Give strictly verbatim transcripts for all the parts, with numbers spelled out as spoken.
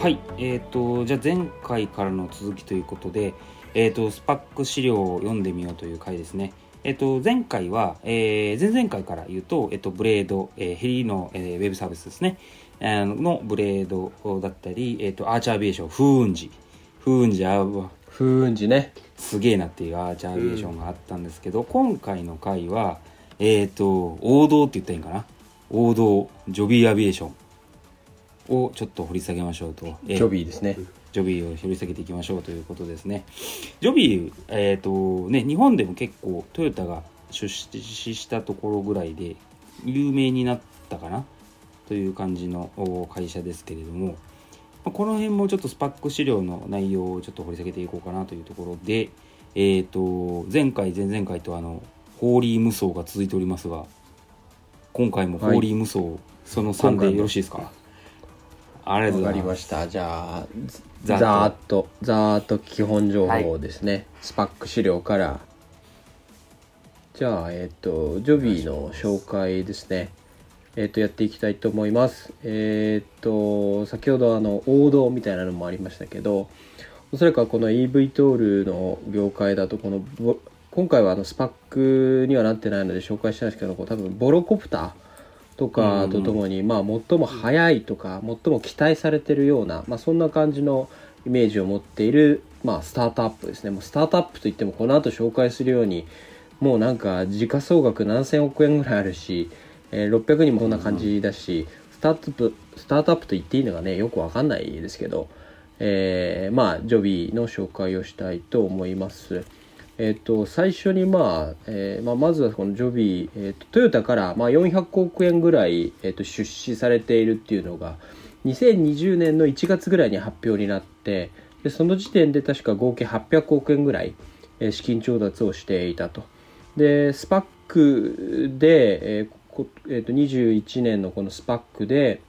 はい、えーと、じゃあ前回からの続きということで、えーと、スパック資料を読んでみようという回ですね。えーと、前回は、えー、前々回から言うと、えーと、ブレード、えー、ヘリの、えー、ウェブサービスですね、あの、のブレードだったり、えーと、アーチャーアビエーション、風雲児、風雲児、あー、風雲児ね。すげえなっていうアーチャーアビエーションがあったんですけど、うん、今回の回は、えーと、王道って言ったらいいんかな。王道、ジョビーアビエーションをちょっと掘り下げましょうと、えー、ジョビーですね。ジョビーを掘り下げていきましょうということですね。ジョビー、えーとね、日本でも結構トヨタが出資したところぐらいで有名になったかなという感じの会社ですけれども、この辺もちょっとスパック資料の内容をちょっと掘り下げていこうかなというところで、えーと前回前々回とあのホーリー無双が続いておりますが、今回もホーリー無双、はい、そのさんでよろしいですか。ありがとうございました。じゃあざーっとざーっと基本情報ですね、はい、スパック資料から。じゃあえっ、ー、とジョビーの紹介ですね、えっ、ー、とやっていきたいと思います。えっ、ー、と先ほどあの王道みたいなのもありましたけど、おそらくこの イーブイトール の業界だとこの今回はあのスパックにはなってないので紹介したんですけど、こう多分ボロコプターとかとともに、まあ最も速いとか最も期待されてるような、まあそんな感じのイメージを持っている、まあスタートアップですね。もうスタートアップといってもこの後紹介するように、もうなんか時価総額何千億円ぐらいあるし、えー、ろっぴゃくにんもこんな感じだし、スタートアップスタートアップと言っていいのがねよくわかんないですけど、えー、まあジョビーの紹介をしたいと思います。えー、と最初に、まあえーまあ、まずはこのジョビー、えー、とトヨタからまあよんひゃくおくえんぐらい、えー、と出資されているっていうのがにせんにじゅうねんのいちがつぐらいに発表になって、でその時点で確か合計はっぴゃくおくえんぐらい、えー、資金調達をしていたと。でスパックで、えーこえー、とにじゅういちねんのこのスパックで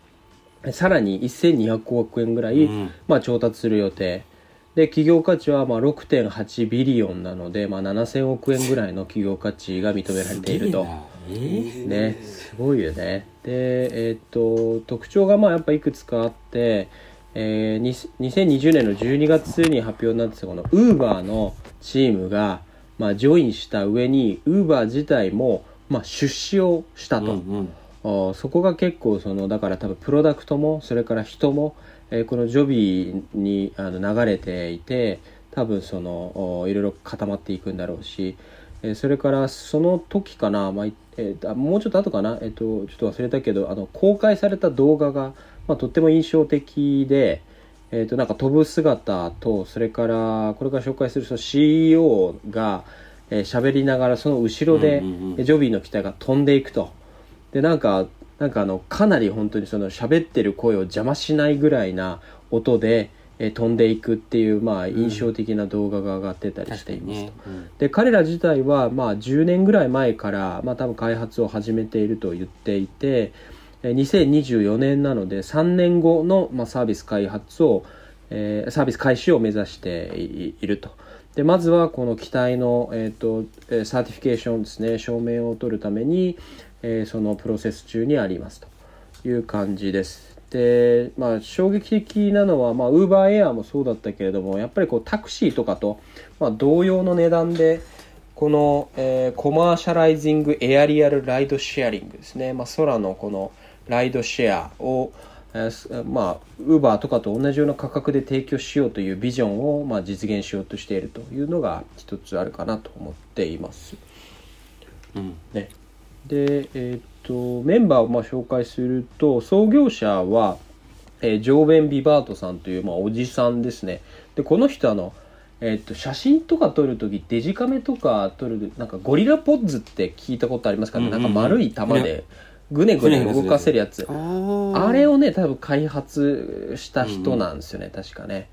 さらにせんにひゃくおくえんぐらい、うんまあ、調達する予定で、企業価値はまあ ろくてんはちビリオンなので、まあ、ななせんおくえんぐらいの企業価値が認められていると。すげーな、えーね、すごいよね。で、えー、と特徴がまあやっぱいくつかあって、えー、にせんにじゅうねんのじゅうにがつに発表になってたこの Uber のチームがまあジョインした上に Uber 自体もまあ出資をしたと、うんうん、そこが結構そのだから多分プロダクトもそれから人もこのジョビーに流れていて、多分そのいろいろ固まっていくんだろうし、それからその時かな、まあえー、もうちょっと後かな、えー、とちょっと忘れたけどあの公開された動画が、まあ、とっても印象的で、えー、となんか飛ぶ姿と、それからこれから紹介するその シーイーオー が喋りながらその後ろで、うんうんうん、ジョビーの機体が飛んでいくと。でなんかなんかあのかなり本当にその喋ってる声を邪魔しないぐらいな音でえ飛んでいくっていうまあ印象的な動画が上がってたりしていますと、うんねうん、で彼ら自体はまあじゅうねんぐらい前からまあ多分開発を始めていると言っていて、にせんにじゅうよねんなのでさんねんごのまあサービス開発をえサービス開始を目指していると。でまずはこの機体のえとサーティフィケーションですね、証明を取るためにえー、そのプロセス中にありますという感じです。で、まあ、衝撃的なのは、まあ、Uber Air もそうだったけれども、やっぱりこうタクシーとかと、まあ、同様の値段でこの、えー、コマーシャライジングエアリアルライドシェアリングですね、まあ、空のこのライドシェアを、えーまあ、Uber とかと同じような価格で提供しようというビジョンを、まあ、実現しようとしているというのが一つあるかなと思っています、うん、ね。でえー、とメンバーをまあ紹介すると、創業者は、えー、ジョーベン・ビバートさんという、まあ、おじさんですね。でこの人あの、えー、と写真とか撮るときデジカメとか撮るなんかゴリラポッズって聞いたことありますかね、うんうんうん、なんか丸い玉でぐねぐね動かせるやつ、あれをね多分開発した人なんですよね、うんうん、確かね。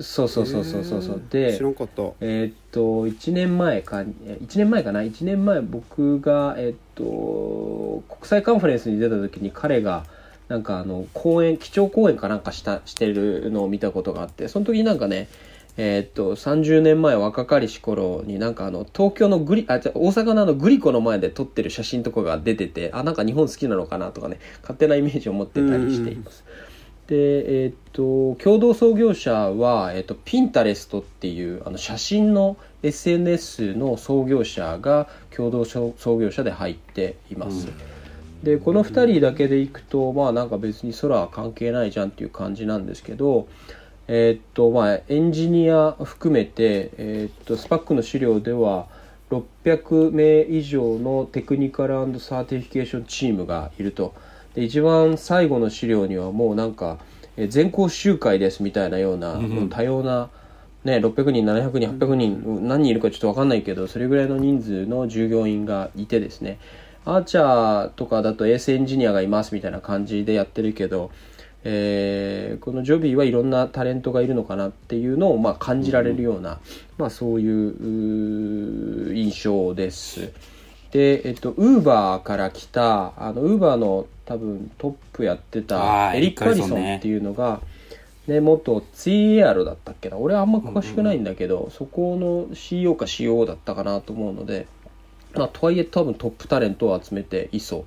そうそうそうそうそうそう。で、知らんかった。えー、っといちねんまえかいちねんまえかな?いちねんまえ僕がえー、っと国際カンファレンスに出た時に彼がなんかあの講演基調講演かなんかしたしてるのを見たことがあって、その時になんかねえー、っとさんじゅうねんまえ若かりし頃になんかあの東京のグリあじゃ大阪のあのグリコの前で撮ってる写真とかが出てて、あなんか日本好きなのかなとかね勝手なイメージを持ってたりしています。で、えっと、共同創業者は、えっと、Pinterest っていうあの写真の エスエヌエス の創業者が共同創業者で入っています。うん、で、このふたりだけでいくと、まあなんか別に空は関係ないじゃんっていう感じなんですけど、えっと、まあエンジニア含めて、えっと、スパックの資料では、ろっぴゃくめい以上のテクニカル&サーティフィケーションチームがいると。で、一番最後の資料にはもうなんか全校集会ですみたいなような、うん、多様な、ね、ろっぴゃくにんななひゃくにんはっぴゃくにん、うん、何人いるかちょっと分かんないけど、それぐらいの人数の従業員がいてですね、アーチャーとかだと衛星エンジニアがいますみたいな感じでやってるけど、えー、このジョビーはいろんなタレントがいるのかなっていうのをまあ感じられるような、うん、まあ、そういう印象です。で、えっと、ウーバーから来た、あの、ウーバーの多分トップやってたエリック・カリソンっていうのが、ね、元ツイエアロだったっけな、俺あんま詳しくないんだけど、うんうんうん、そこの シーイーオー か シーオー だったかなと思うので、まあ、とはいえ多分トップタレントを集めていそう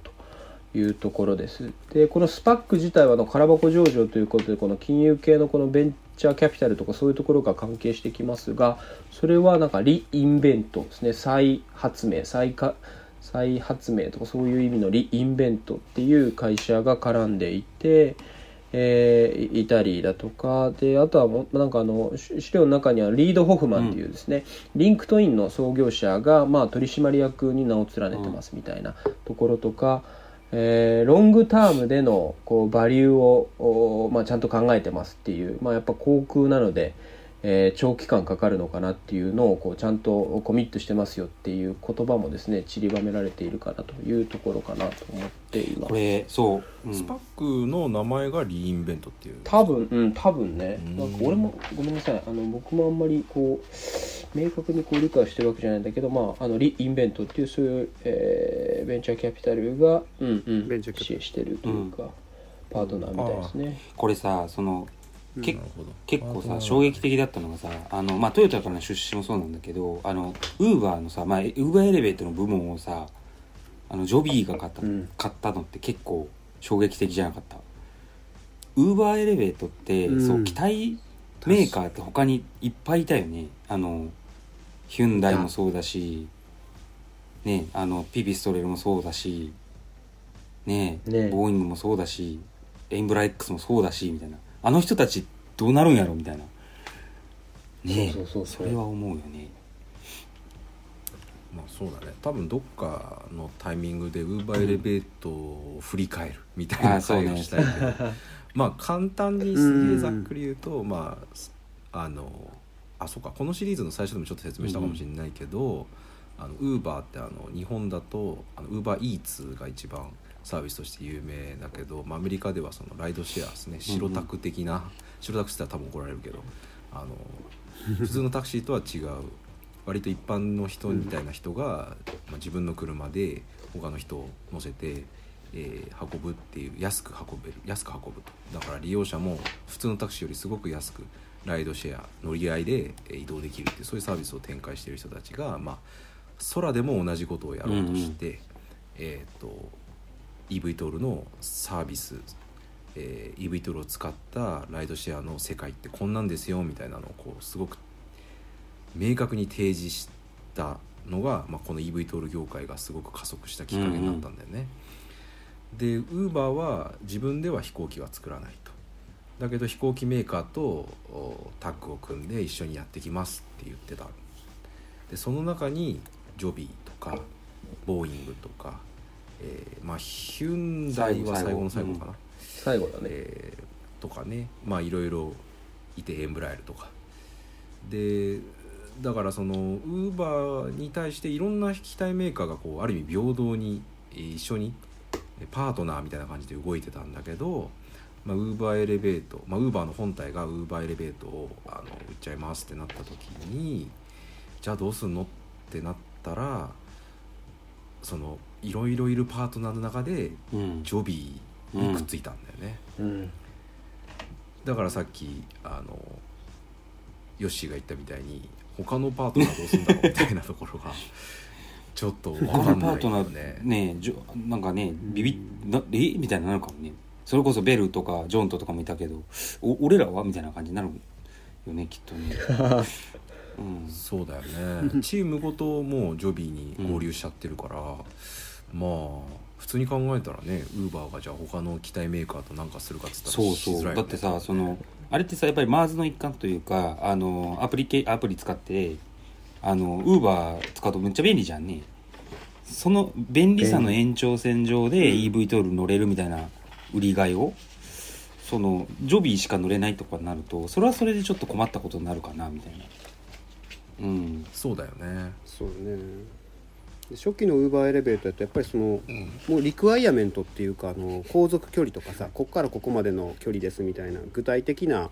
というところです。で、このスパック自体はあの空箱上場ということで、この金融系のこのベンチチャーキャピタルとかそういうところが関係してきますが、それはなんかリインベントですね、再発明、再か、再発明とかそういう意味のリインベントっていう会社が絡んでいて、えー、いたりだとかで、あとはもなんかあの資料の中にはリード・ホフマンっていうですね、うん、リンクトインの創業者がまあ取締役に名を連ねてますみたいなところとか、えー、ロングタームでのこうバリューを、まあ、ちゃんと考えてますっていう、まあ、やっぱ航空なので、えー、長期間かかるのかなっていうのをこうちゃんとコミットしてますよっていう言葉もですね散りばめられているかなというところかなと思っています。これそう、うん、スパックの名前がリインベントっていう多分、うん、多分ね、なんか俺もごめんなさい、あの僕もあんまりこう明確にこう理解してるわけじゃないんだけど、まあ、あのリインベントっていうそういう、えー、ベンチャーキャピタルが、うんうん、支援してるというか、うん、パートナーみたいですね。これさ、そのけ結構さ衝撃的だったのがさ、あの、まあ、トヨタからの出資もそうなんだけど、あのウーバーのさ、まあ、ウーバーエレベートの部門をさ、あのジョビーが買った、うん、買ったのって結構衝撃的じゃなかった？ウーバーエレベートって、うん、そう機体メーカーって他にいっぱいいたよね。あのヒュンダイもそうだし、ね、あのピピストレルもそうだし、ねね、ボーイングもそうだし、エンブラ X もそうだしみたいな、あの人たちどうなるんやろみたいなねえ、そうそうそうそう、それは思うよね。まあそうだね、多分どっかのタイミングでウーバーエレベートを振り返るみたいな会をしたいけど、うん、あ、そうね、まあ簡単にすげえざっくり言うと、うん、まああのあそうかこのシリーズの最初でもちょっと説明したかもしれないけど、ウーバーってあの日本だとウーバーイーツが一番サービスとして有名だけど、まあ、アメリカではそのライドシェアですね、白タク的な、うんうん、白タクって言ったら多分怒られるけど、あの普通のタクシーとは違う割と一般の人みたいな人が、まあ、自分の車で他の人を乗せて、えー、運ぶっていう、安く運べる、安く運ぶと、だから利用者も普通のタクシーよりすごく安くライドシェア乗り合いで移動できるっていう、そういうサービスを展開している人たちが、まあ、空でも同じことをやろうとして、うんうん、えー、っとイーブイトール のサービス、えー、イーブイトール を使ったライドシェアの世界ってこんなんですよみたいなのをこうすごく明確に提示したのが、まあ、この イーブイトール 業界がすごく加速したきっかけになったんだよね、うんうん、で Uber は自分では飛行機は作らないと、だけど飛行機メーカーとタッグを組んで一緒にやってきますって言ってた。でその中にジョビーとかボーイングとか、えーまあ、ヒュンダイは最後の最後かな、最後だね、えー、とかね、まあいろいろいて、エンブラエルとかで、だからそのウーバーに対していろんな機体メーカーがこうある意味平等に一緒にパートナーみたいな感じで動いてたんだけど、まあ、ウーバーエレベート、まあ、ウーバーの本体がウーバーエレベートをあの売っちゃいますってなった時に、じゃあどうすんのってなったら、そのいろいろいるパートナーの中でジョビーにくっついたんだよね、うんうん、だからさっきあのヨッシーが言ったみたいに他のパートナーどうするんだろうみたいなところがちょっと分かんないよね。他のパートナーね、なんかねビビッみたいになるかもね、それこそベルとかジョントとかもいたけど、お俺らはみたいな感じになるよねきっとね、うん、そうだよね。チームごともうジョビーに合流しちゃってるから、うん、まあ普通に考えたらね、ウーバーがじゃあ他の機体メーカーと何かするかって言ったらしづらいよね。そうそう、だってさ、そのあれってさやっぱり マーズ の一環というか、あのアプリ系アプリ使ってあの Uber 使うとめっちゃ便利じゃんね。その便利さの延長線上で イーブイトール 乗れるみたいな売り買いを、そのジョビーしか乗れないとかになると、それはそれでちょっと困ったことになるかなみたいな。うん、そうだよね。そうね。初期の Uber エレベーターってやっぱりその、うん、もうリクワイアメントっていうか、あの航続距離とかさ、こっからここまでの距離ですみたいな具体的な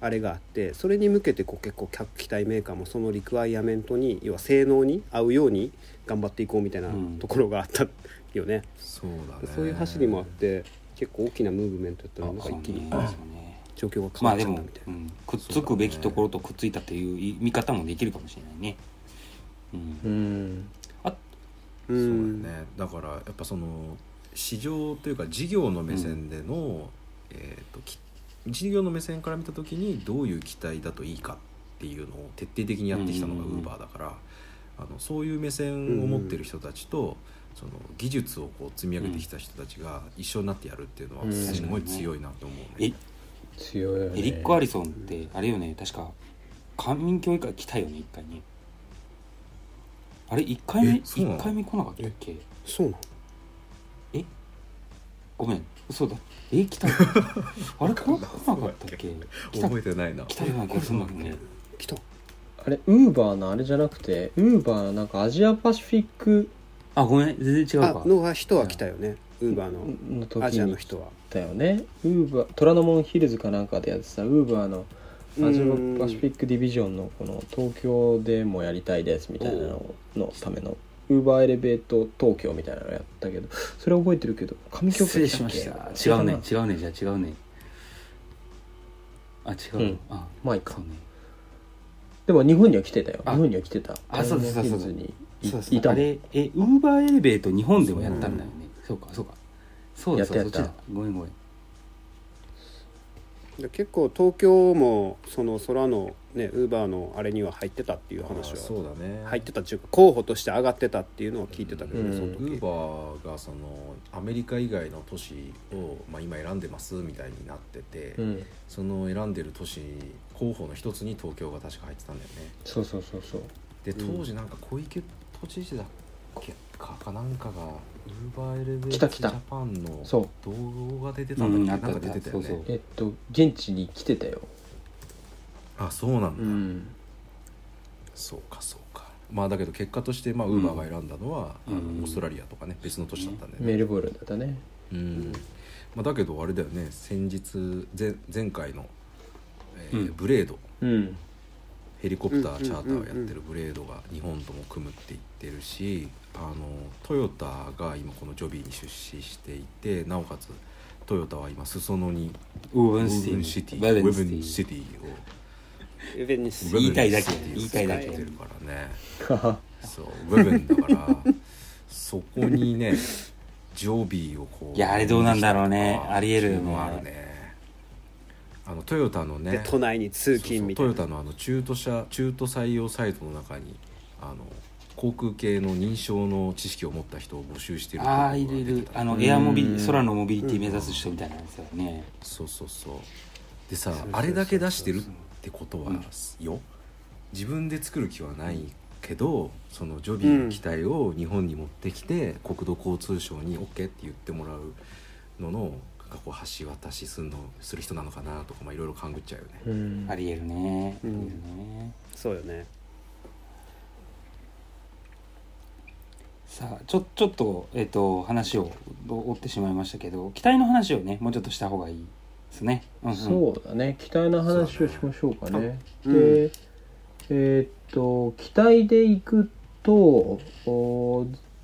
あれがあって、それに向けてこう結構各機体メーカーもそのリクワイアメントに、要は性能に合うように頑張っていこうみたいなところがあったよね、うん、そうだね。そういう走りもあって結構大きなムーブメントやったら、なんか一気に状況が変わっちゃったみたいな、まあでも、うん、くっつくべきところとくっついたっていう見方もできるかもしれないね。うん、うんそうだよね。だからやっぱその市場というか事業の目線での、うんえー、と事業の目線から見た時にどういう機体だといいかっていうのを徹底的にやってきたのが Uber だから、あのそういう目線を持ってる人たちとその技術をこう積み上げてきた人たちが一緒になってやるっていうのはすごい強いなと思うね。強いよね。エリック・アリソンってあれよね、確か官民協議会来たよね一回ね。あれいっかいめいっかいめ来なかったっけ。そうなの。えごめん嘘だ。え来たあれ来なかったっけ。覚えてないな。来たよな。そんなのね。来た。あれウーバーのあれじゃなくて、ウーバーなんかアジアパシフィック、あごめん全然違うか。あの人は来たよね。ウーバーの時にアジアの人はだよね。ウーバー虎ノ門ヒルズかなんかでやってたウーバーのアジアパシフィックディビジョンのこの東京でもやりたいですみたいなののためのウーバーエレベート東京みたいなのやったけど、それ覚えてるけど紙教科でしたっけ。違うね違うねじゃあ違うねあ違う、うん、あまあいいか、ね、でも日本には来てたよ。日本には来てた。あそうそうそうそうそうそうそうあれえウーバーエレベート日本でもやったんだよね。そうかそうかそうだそうだそうだごめんごめん。結構東京もその空のねウーバーのあれには入ってたっていう話は、そうだね、入ってたっていうか候補として上がってたっていうのは聞いてたけどね、うん、その時ウーバーがそのアメリカ以外の都市を、まあ、今選んでますみたいになってて、うん、その選んでる都市候補の一つに東京が確か入ってたんだよね。そうそうそうそうで当時なんか小池都知事だっけかなんかがウーバーエレベータージャパンの動画が出てたんだけど、なんか出てたよね。そうそうえっと現地に来てたよ。あそうなんだ、うん、そうかそうか。まあだけど結果としてまあウーバーが選んだのは、うん、あのオーストラリアとかね、うん、別の都市だったんだよね。メルボルンだったね。うん、うんまあ、だけどあれだよね、先日前、前回の、えーうん、ブレード、うんヘリコプターチャーターをやってるブレードが日本とも組むって言ってるし、あのトヨタが今このジョビーに出資していて、なおかつトヨタは今裾野にウェブンシティウェブンシティをウェブンシティ言いたいだけ言いたいだけてるからねそうウェブンだからそこにねジョビーをこういやあれどうなんだろうね。ありえるのあるね。あのトヨタのね都内に通勤みたいな、そうそうトヨタ の, あの中途車中途採用サイトの中にあの航空系の認証の知識を持った人を募集してるところが出てた、ね、ああいるいるあのエアモビリ空のモビリティ目指す人みたいなんですよね。そうそうそうでさ、そうそうそうそうあれだけ出してるってことは、うん、よ自分で作る気はないけど、そのジョビーの機体を日本に持ってきて、うん、国土交通省に OK って言ってもらうののなんかこう橋渡しするのする人なのかなとか、まあいろいろ勘ぐっちゃうよね。うんありえるね。うん、ねそうよね。さあちょちょっとえっ、ー、と話を追ってしまいましたけど、機体の話をねもうちょっとした方がいいですね。うんうん、そうだね。機体の話をしましょうかね。で、うん、えっ、ー、と機体で行くと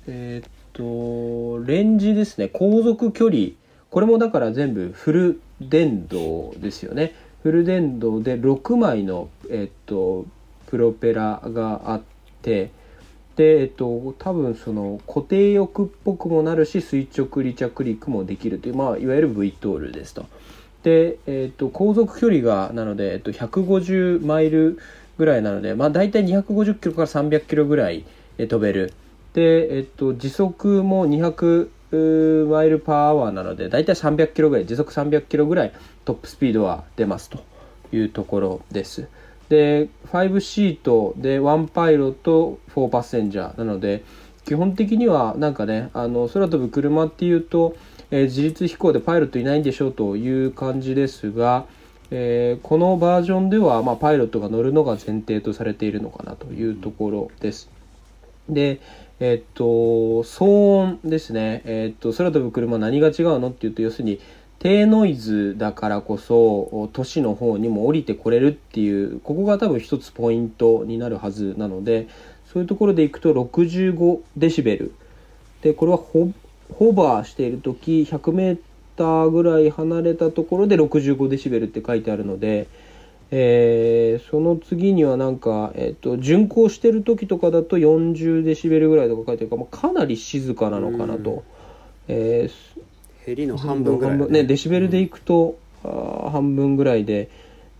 えっ、ー、とレンジですね。航続距離。これもだから全部フル電動ですよね。フル電動でろくまいの、えっと、プロペラがあって、で、えっと、多分その固定翼っぽくもなるし垂直離着陸もできるという、まあ、いわゆる ブイトール ですと。で、えっと、航続距離がなので、えっと、ひゃくごじゅうマイルぐらいなので、まあ、大体にひゃくごじゅっキロからさんびゃくキロぐらい飛べる。で、えっと、時速もにひゃくマイルパーアワーなので、大体さんびゃくキロぐらい、時速さんびゃくキロぐらいトップスピードは出ますというところです。で、ごシートでいちパイロット、よんパッセンジャーなので、基本的にはなんかね、あの空飛ぶ車っていうと、えー、自立飛行でパイロットいないんでしょうという感じですが、えー、このバージョンでは、まあ、パイロットが乗るのが前提とされているのかなというところです。で、えー、っと騒音ですね、えー、っと空飛ぶ車何が違うのっていうと、要するに低ノイズだからこそ都市の方にも降りてこれるっていう、ここが多分一つポイントになるはずなので、そういうところでいくとろくじゅうごデシベルで、これはホ、ホバーしているときひゃくメーターぐらい離れたところでろくじゅうごデシベルって書いてあるので、えー、その次にはなんか、えーと、巡航してる時とかだとよんじゅうデシベルぐらいとか書いてるから、まあ、かなり静かなのかなと、えー、ヘリの半分ぐらい、ねね、デシベルでいくと、うん、半分ぐらいで、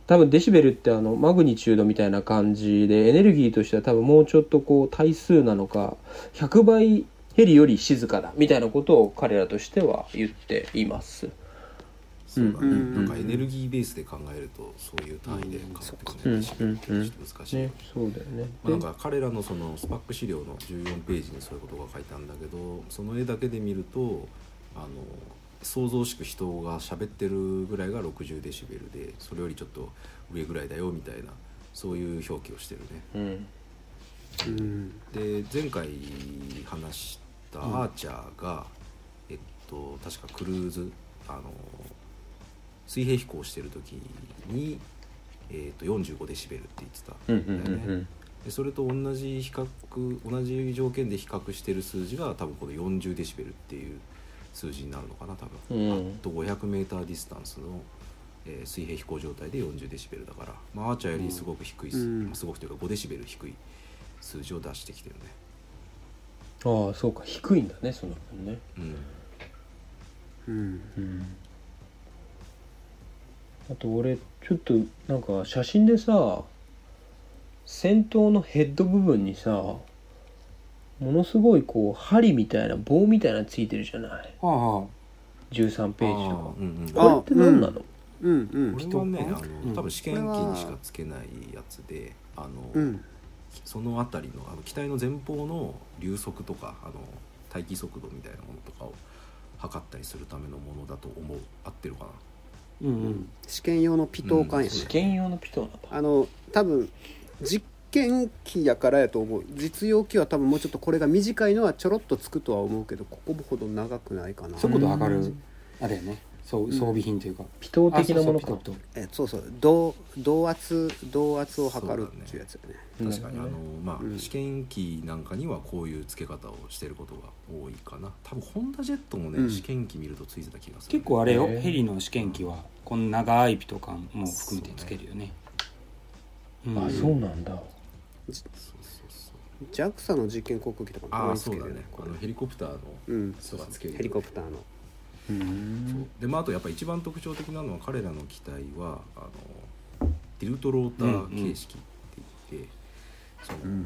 多分デシベルってあのマグニチュードみたいな感じで、エネルギーとしては多分もうちょっとこう対数なのか、ひゃくばいヘリより静かだみたいなことを彼らとしては言っています。そうだね、うんうんうん、なんかエネルギーベースで考えるとそういう単位で考えるとちょっと難しい、うんうんうんね、そうだよね、まあ、なんか彼らのそのスパック資料のじゅうよんページにそういうことが書いてあるんだけど、その絵だけで見るとあの想像しく人が喋ってるぐらいがろくじゅうデシベルで、それよりちょっと上ぐらいだよみたいな、そういう表記をしてるね、うんうん、で前回話したアーチャーが、うん、えっと確かクルーズあの水平飛行してる時に、えー、とよんじゅうごデシベルって言ってた、うんうんうんうん、でそれと同じ比較、同じ条件で比較してる数字が多分このよんじゅうデシベルっていう数字になるのかな多分、うん、あと ごひゃくメーター ディスタンスの、えー、水平飛行状態でよんじゅうデシベルだから、まあ、アーチャーよりすごく低い、うんまあ、すごくというかごデシベル低い数字を出してきてるね。ああそうか、低いんだねその分ね、うんうんうんあと俺ちょっとなんか写真でさ、先頭のヘッド部分にさ、ものすごいこう針みたいな棒みたいなのついてるじゃない、はあ、じゅうさんページとか、はあうんうん、これって何なの、うんうんうん、これはねあの多分試験機にしかつけないやつで、あの、うん、そのあたりの、 あの機体の前方の流速とかあの待機速度みたいなものとかを測ったりするためのものだと思う。合ってるかな。うんうん、試験用のピトー缶やね、うん、試験用のピトーなんだ。あの多分実験機やからやと思う。実用機は多分もうちょっとこれが短いのはちょろっとつくとは思うけど、ここほど長くないかな。速度測るあれやね、そう装備品というか、うん、ピトー的なものか。そうそう、えそうそう動動圧動圧を測るっていうやつやね。そうだね、確かに、うん、あのまあ、うん、試験機なんかにはこういう付け方をしてることが多いかな。多分ホンダジェットもね、うん、試験機見るとついてた気がする、ね、結構あれよ、ヘリの試験機はこの長いピトー缶も含めてつけるよね。そうね、うん、あそうなんだ。そうそうそう ジャクサ の実験航空機とかもつけるよね。あそうだね、このヘリコプターの、うん、そうつける、ね、ヘリコプターのうんそうで、まあ、あとやっぱ一番特徴的なのは彼らの機体はあのディルトローター形式っていって、うんうん、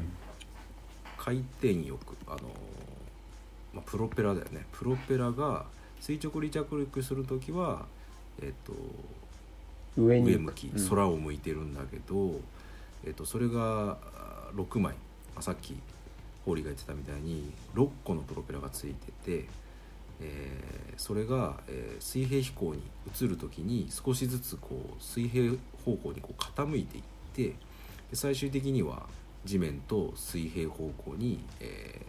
その回転翼あの、まあ、プロペラだよね。プロペラが垂直離着陸するときは、えっと、上に上向き空を向いてるんだけど、うんえっと、それがろくまい、さっきホーリーが言ってたみたいにろっこのプロペラがついてて、えー、それが、えー、水平飛行に移るときに少しずつこう水平方向にこう傾いていってで最終的には地面と水平方向に、えー、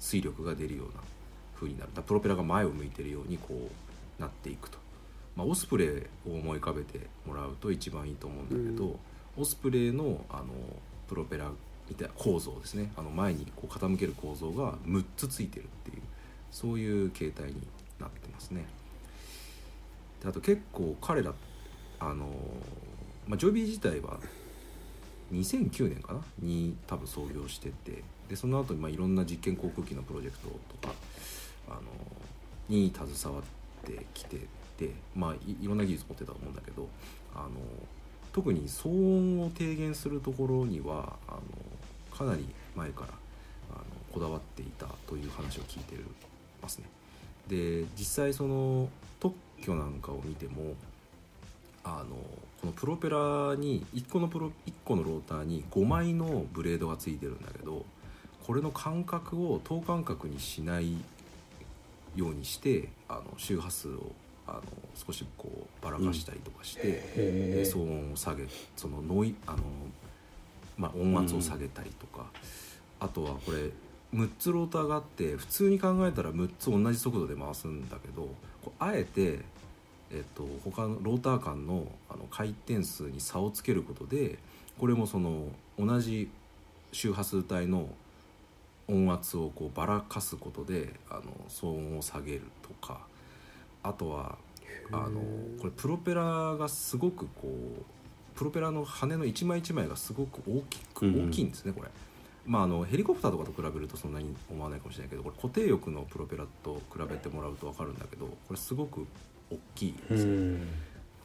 水力が出るような風になる。だプロペラが前を向いているようにこうなっていくと、まあ、オスプレイを思い浮かべてもらうと一番いいと思うんだけど、うん、オスプレイ の, あのプロペラみたいな構造ですね。あの前にこう傾ける構造がむっつついてるっていうそういう形態になってますね。あと結構彼らあの、まあ、ジョビー自体はにせんきゅうねんかなに多分創業してて、でその後にまあいろんな実験航空機のプロジェクトとかあのに携わってきてて、まあ い, いろんな技術持ってたと思うんだけど、あの特に騒音を低減するところにはあのかなり前からあのこだわっていたという話を聞いてますね。で実際その特許なんかを見てもあのこのプロペラにいっこ の, プロいっこのローターにごまいのブレードがついてるんだけど、これの間隔を等間隔にしないようにしてあの周波数をあの少しこうばらかしたりとかして、うん、騒音を下げそのノイあの、まあ、音圧を下げたりとか、うん、あとはこれむっつローターがあって、普通に考えたらむっつ同じ速度で回すんだけど、こうあえてえっと、他のローター間 の, あの回転数に差をつけることで、これもその同じ周波数帯の音圧をこうばらかすことであの騒音を下げるとか、あとはあのこれプロペラがすごくこうプロペラの羽の一枚一枚がすごく大きく大きいんですねこれ、まあ、あのヘリコプターとかと比べるとそんなに思わないかもしれないけど、これ固定翼のプロペラと比べてもらうと分かるんだけど、これすごく大きいですね。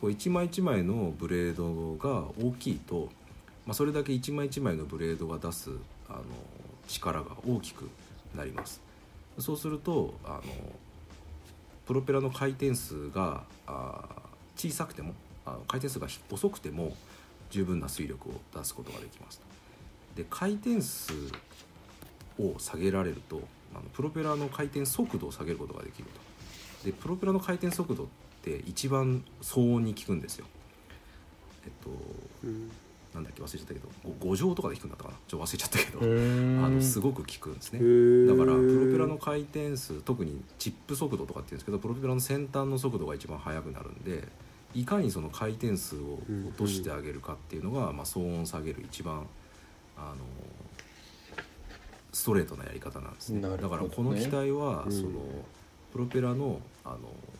こう一枚一枚のブレードが大きいと、まあ、それだけ一枚一枚のブレードが出すあの力が大きくなります。そうするとあのプロペラの回転数が小さくてもあの回転数が遅くても十分な推力を出すことができます。で回転数を下げられるとあのプロペラの回転速度を下げることができると。でプロペラの回転速度って一番騒音に効くんですよ。えっと、うん、なんだっけ忘れちゃったけどごじょうとかで効くんだったかな、ちょっと忘れちゃったけどあのすごく効くんですね。だからプロペラの回転数、特にチップ速度とかって言うんですけど、プロペラの先端の速度が一番速くなるんで、いかにその回転数を落としてあげるかっていうのが、まあ、騒音を下げる一番あのストレートなやり方なんですね。だからこの機体はそのプロペラ の, あの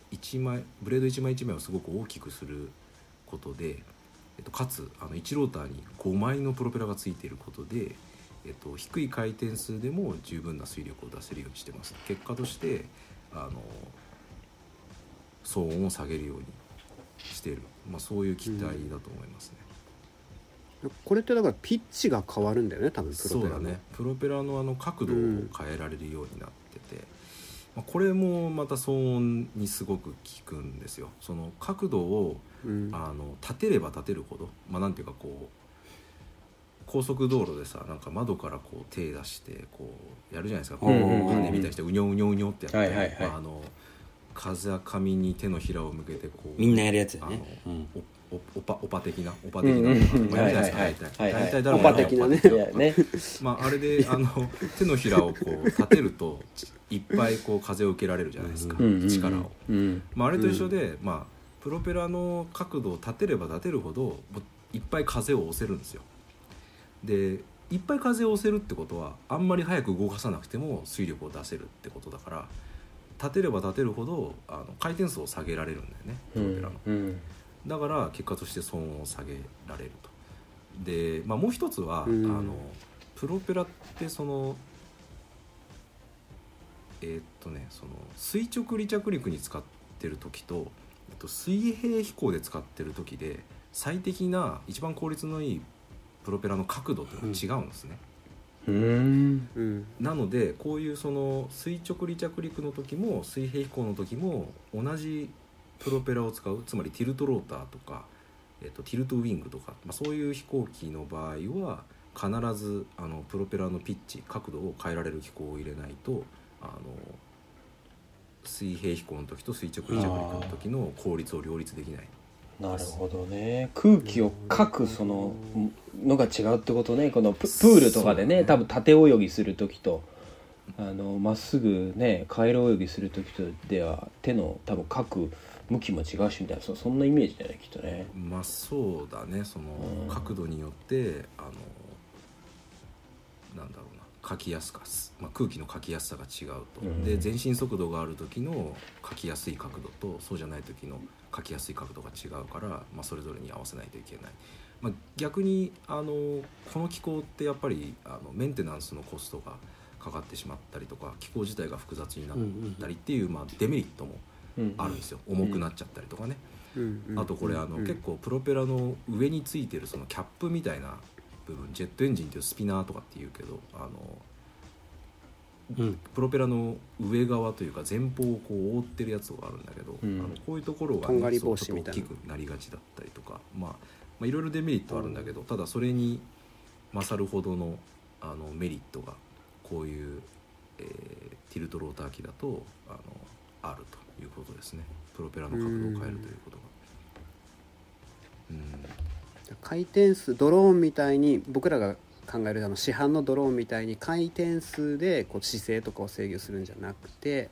いちまいブレードいちまいいちまいをすごく大きくすることで、えっと、かつあのいちローターにごまいのプロペラがついていることで、えっと、低い回転数でも十分な推力を出せるようにしてます。結果としてあの騒音を下げるようにしている、まあ、そういう機体だと思いますね、うん、これってだからピッチが変わるんだよね多分プロペラの。そうだね、プロペラ の, あの角度を変えられるようになってて、うんこれもまた騒音にすごく効くんですよ。その角度を、うん、あの立てれば立てるほど、まあ、なんていうかこう高速道路でさ、なんか窓からこう手出してこうやるじゃないですか、こう羽みたいにしてうにょうにょうにょってやって、はいはいはい、まあ、あの風上に手のひらを向けてこうみんなやるやつだね、あの、うん、お, お, お, パオパ的なオパ的な大体誰もがオパ的なね、まあ、あれであの手のひらをこう立てるといっぱいこう風を受けられるじゃないですか、力を、まあ、あれと一緒で、まあ、プロペラの角度を立てれば立てるほどいっぱい風を押せるんですよ。でいっぱい風を押せるってことはあんまり早く動かさなくても推力を出せるってことだから、立てれば立てるほどあの回転数を下げられるんだよねプロペラの、うんうん、だから結果として騒音を下げられると。で、まあ、もう一つは、うん、あのプロペラってそのえーっとねその垂直離着陸に使ってる時と、えっと、水平飛行で使ってる時で最適な一番効率のいいプロペラの角度っていうのは違うんですね、うんうん、なのでこういうその垂直離着陸の時も水平飛行の時も同じプロペラを使う、つまりティルトローターとか、えっと、ティルトウィングとか、まあ、そういう飛行機の場合は必ずあのプロペラのピッチ角度を変えられる飛行を入れないとあの水平飛行の時と垂直離着陸の時の効率を両立できない。なるほどね、空気をかくそののが違うってことね。この プ, プールとかで ね, ね多分縦泳ぎする時とまっすぐね回路泳ぎする時とでは手の多分かく向きも違うしみたいな、 そ, そんなイメージだよねきっとね。まあそうだね、その角度によってあのなんだろうな、書きやすか、まあ、空気の書きやすさが違うと、うん、で前進速度がある時の書きやすい角度とそうじゃない時の書きやすい角度が違うから、まあ、それぞれに合わせないといけない。まあ、逆にあのこの機構ってやっぱりあのメンテナンスのコストがかかってしまったりとか、機構自体が複雑になったりっていう、まあ、デメリットもあるんですよ、うんうん、重くなっちゃったりとかね、うんうん、あとこれあの、うん、結構プロペラの上についてるそのキャップみたいな部分、ジェットエンジンっていうスピナーとかっていうけど、あのうん、プロペラの上側というか前方をこう覆ってるやつがあるんだけど、うん、あのこういうところが、ね、とんがり帽子みたいなちょっと大きくなりがちだったりとか、まあ、まあいろいろデメリットあるんだけど、ただそれに勝るほど の, あのメリットがこういう、えー、ティルトローター機だと あ, のあるということですね。プロペラの角度を変えるということが、うんうん、回転数、ドローンみたいに僕らが考えるあの市販のドローンみたいに回転数でこう姿勢とかを制御するんじゃなくて、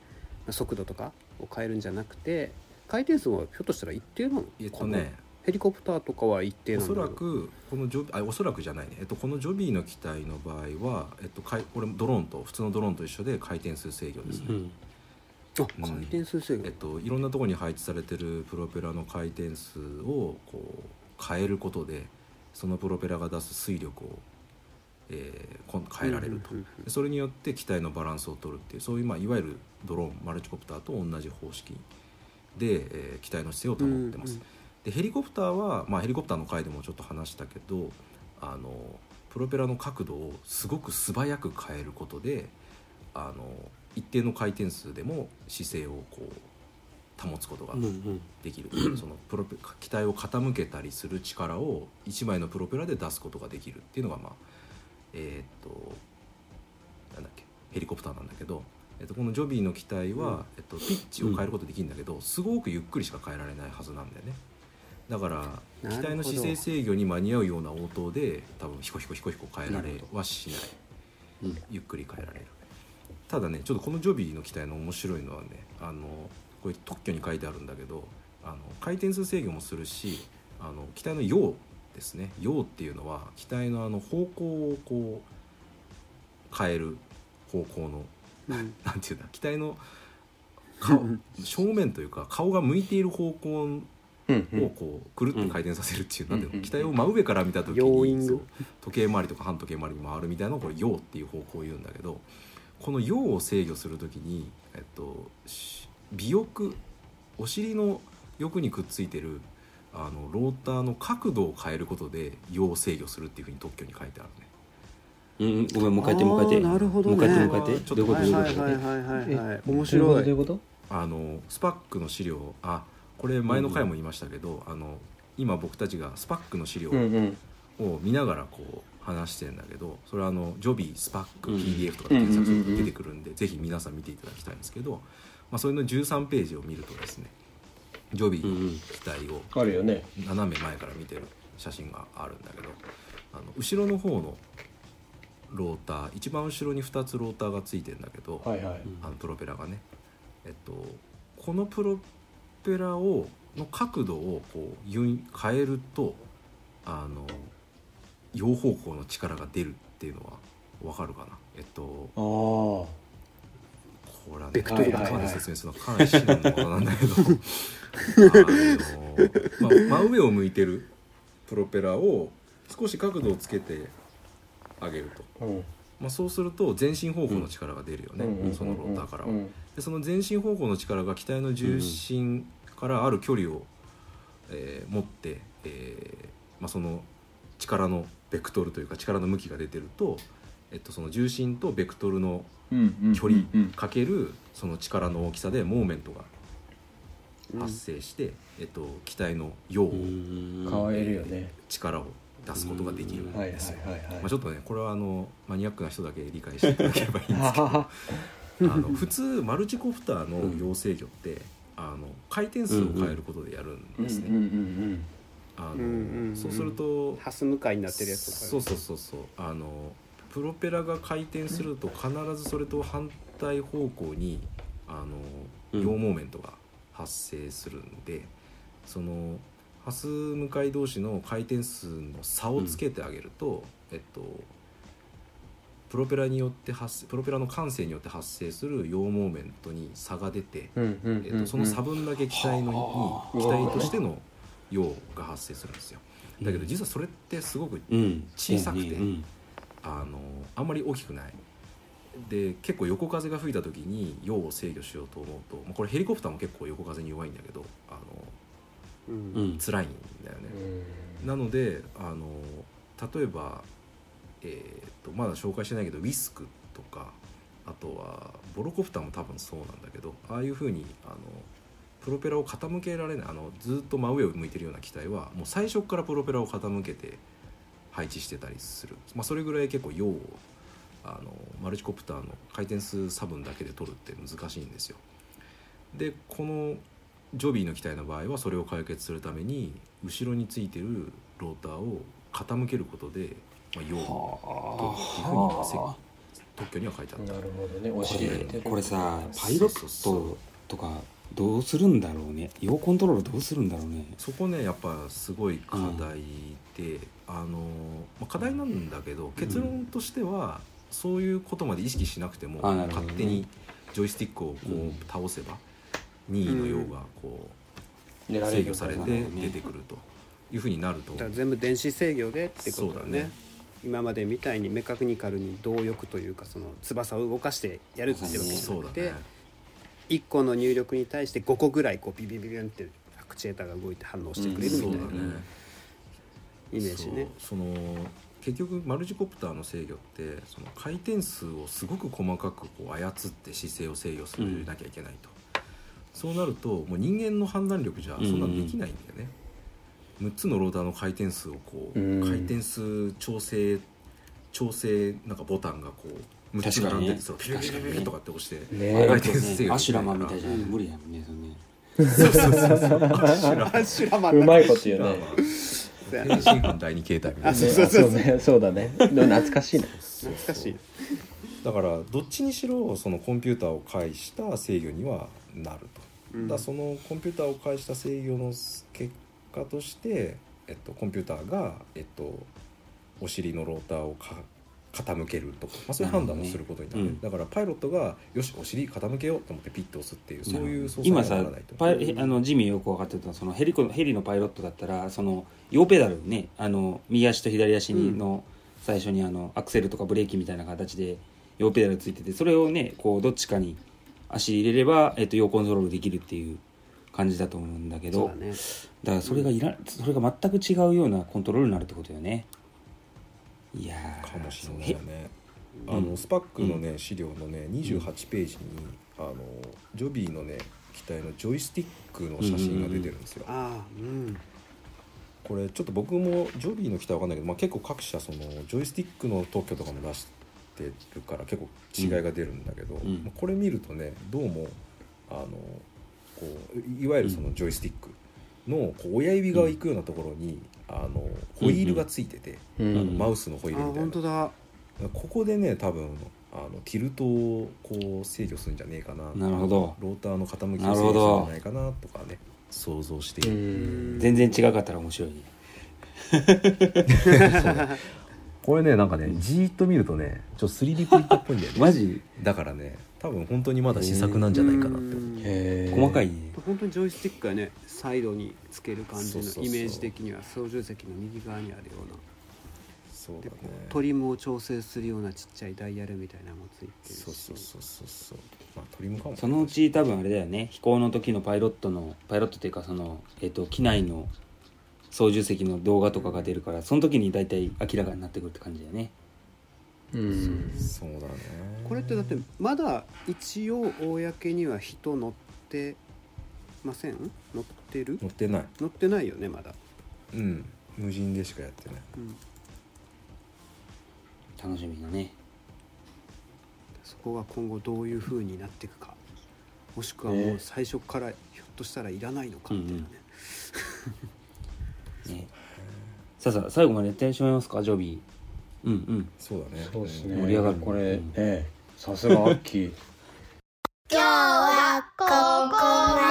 速度とかを変えるんじゃなくて、回転数もひょっとしたら一定なのかな、えっとね、ヘリコプターとかは一定なの。おそらくこのジョビあおそらくじゃないね、えっと、このジョビーの機体の場合は、えっと、かいこれドローンと普通のドローンと一緒で回転数制御ですね、うんうん、あ回転数制御、えっと、いろんなところに配置されてるプロペラの回転数をこう変えることで、そのプロペラが出す推力をえー、変えられると、うんうんうん、それによって機体のバランスを取るっていう、そういう、まあ、いわゆるドローンマルチコプターと同じ方式で、えー、機体の姿勢を保ってます、うんうん、でヘリコプターは、まあ、ヘリコプターの回でもちょっと話したけど、あのプロペラの角度をすごく素早く変えることで、あの一定の回転数でも姿勢をこう保つことができる、うんうん、そのプロペ機体を傾けたりする力をいちまいのプロペラで出すことができるっていうのが、まあえー、っとなんだっけヘリコプターなんだけど、えっと、このジョビーの機体は、うんえっと、ピッチを変えることできるんだけど、うん、すごくゆっくりしか変えられないはずなんだよね。だから機体の姿勢制御に間に合うような応答で多分ヒコヒコヒコヒコ変えられはしない、うん、ゆっくり変えられる。ただね、ちょっとこのジョビーの機体の面白いのはね、あのこれ特許に書いてあるんだけど、あの回転数制御もするし、あの機体の用ですね、用っていうのは機体のあの方向をこう変える方向の、うん、なんていうんだ、機体の顔正面というか顔が向いている方向をこうくるって回転させるっていう、うん、なんていうの、機体を真上から見た時にそう時計回りとか反時計回りに回るみたいなのをこれ用っていう方向を言うんだけど、この用を制御する時に、えっと、尾翼、お尻の翼にくっついてるあのローターの角度を変えることで要制御するっていうふうに特許に書いてあるね。うん、ごめん、もう一回言ってもう一回言って。なるほどね。もう一回言ってもう一回言って。どういうこと？面白い。どういうこと？あのスパックの資料、あ、これ前の回も言いましたけど、うん、あの今僕たちがスパックの資料を見ながらこう話してるんだけど、それはあのジョビースパック ピーディーエフ とかで検索すると出てくるんで、うん、ぜひ皆さん見ていただきたいんですけど、まあそれのじゅうさんページを見るとですね。ジョビーの機体を斜め前から見てる写真があるんだけど、あの後ろの方のローター、一番後ろにふたつローターがついてるんだけど、はいはい、あのプロペラがね、えっと、このプロペラをの角度をこう変えるとあの両方向の力が出るっていうのは分かるかな。えっとあこれはね、ベクトルがかなり説明するのはかなり至難の技なんだけどあの、まあ、真上を向いてるプロペラを少し角度をつけてあげると、うんまあ、そうすると前進方向の力が出るよね、うん、そのローターからは、うん、でその前進方向の力が機体の重心からある距離を、えー、持って、えーまあ、その力のベクトルというか力の向きが出てると、えっと、その重心とベクトルの距離かけるその力の大きさでモーメントが発生して、えっと、機体の用を変えるよね、力を出すことができるんですよ。ちょっとねこれはあのマニアックな人だけ理解していただければいいんですけどあの普通マルチコプターの要制御ってあの回転数を変えることでやるんですね。あのそうするとハス向かいになってるやつとか、そうそうそうそう、あのプロペラが回転すると必ずそれと反対方向にあの両モーメントが発生するんで、そのハス向かい同士の回転数の差をつけてあげると、えっとプロペラによって発プロペラの慣性によって発生する両モーメントに差が出て、えっとその差分だけ機体のに機体としての用が発生するんですよ。だけど実はそれってすごく小さくて、うんうんうん、あのあんまり大きくないで、結構横風が吹いた時に用を制御しようと思うと、まあ、これヘリコプターも結構横風に弱いんだけどあの、うん、辛いんだよね、うん、なのであの例えば、えー、っとまだ紹介してないけどウィスクとかあとはボロコプターも多分そうなんだけど、ああいう風にあのプロペラを傾けられないあのずっと真上を向いてるような機体はもう最初からプロペラを傾けて配置してたりする、まあ、それぐらい結構用をあのマルチコプターの回転数差分だけで取るって難しいんですよ。でこのジョビーの機体の場合はそれを解決するために後ろについてるローターを傾けることで、まあ、用をというふうに特許には書いてあった。なるほどね、これ、これさパイロットとかどうするんだろうね、要コントロールどうするんだろうね。そこねやっぱすごい課題で、うん、あのまあ、課題なんだけど結論としては、うん、そういうことまで意識しなくても、ね、勝手にジョイスティックをこう倒せば、うん、任意の用がこう、うん、制御されて出てくるというふうになると、だ全部電子制御でってことだ ね, そうだね。今までみたいにメカニカルに動力というかその翼を動かしてやるってわけじゃなくて、ね、いっこの入力に対してごこぐらいこうビビビビンってアクチュエーターが動いて反応してくれるみたいな、うんそうだね、イメージね。そその結局マルチコプターの制御ってその回転数をすごく細かくこう操って姿勢を制御するようになきゃいけないと、うん、そうなるともう人間の判断力じゃそんなできないんだよね、うん、むっつのローターの回転数をこう、うん、回転数調整調整なんかボタンがこうむっつ並んでてそれピュピュピュピュとかって押して回転数制御、ね、アシュラマンみたいじゃないの無理やもんねそれねそうそうそうそうアシュラマンうまいこと言うね天津飯第二形態みたいな、ね、そうそうそうそうだね懐かしいな懐かしい。だからどっちにしろそのコンピューターを介した制御にはなると、うん、だそのコンピューターを介した制御の結果として、えっと、コンピューターが、えっと、お尻のローターをか傾けるとか、まあ、そういう判断をすることになる、ねうん、だからパイロットがよしお尻傾けようと思ってピッと押すっていうそういう操作がならないと。今さあのジミーよく分かってたその ヘリコ、ヘリのパイロットだったらその用ペダルねあの右足と左足の最初にあのアクセルとかブレーキみたいな形で用ペダルついててそれをねこうどっちかに足入れれば、えっと、用コントロールできるっていう感じだと思うんだけど、そうだね、だからそれがいら、うん、それが全く違うようなコントロールになるってことよね。いやかもしれないよね。あのスパックの、ねうん、資料の、ね、にじゅうはちページに、うん、あのジョビーの、ね、機体のジョイスティックの写真が出てるんですよ、うんうんあうん、これちょっと僕もジョビーの機体は分かんないけど、まあ、結構各社そのジョイスティックの特許とかも出してるから結構違いが出るんだけど、うんまあ、これ見るとねどうもあのこういわゆるそのジョイスティックのこう親指が行くようなところに、うんあのホイールがついてて、うんうん、あのマウスのホイールみたいな、うん、あ本当だ。ここでね多分あのティルトをこう制御するんじゃねえかな、なるほどローターの傾きを制御するんじゃないかなとかね想像している。全然違かったら面白いねこれねなんかねじーっと見るとねちょっと スリーディー プリンターっぽいんだよねマジだからね多分本当にまだ試作なんじゃないかなって思う。へ細かいね本当にジョイスティックがねサイドにつける感じのイメージ的には操縦席の右側にあるようなそうだ、ね、でこうトリムを調整するようなちっちゃいダイヤルみたいなのもついてるしそうそうそうそう、まあ、トリムかもそのうち多分あれだよね飛行の時のパイロットのパイロットっていうかその、えー、と機内の操縦席の動画とかが出るからその時に大体明らかになってくるって感じだよね。うん、そうだね。これってだってまだ一応公には人乗ってません？乗ってる？乗ってない。乗ってないよねまだ。うん。無人でしかやってない。うん、楽しみだね。そこが今後どういう風になっていくか、もしくはもう最初からひょっとしたらいらないのかみたいなね。うんうん、ね。さあさあ最後までやってしまいますかジョビー。うんうん、そうだ ね, そうですね盛り上がるこれ、うんええ、さすがアッキー今日はここまで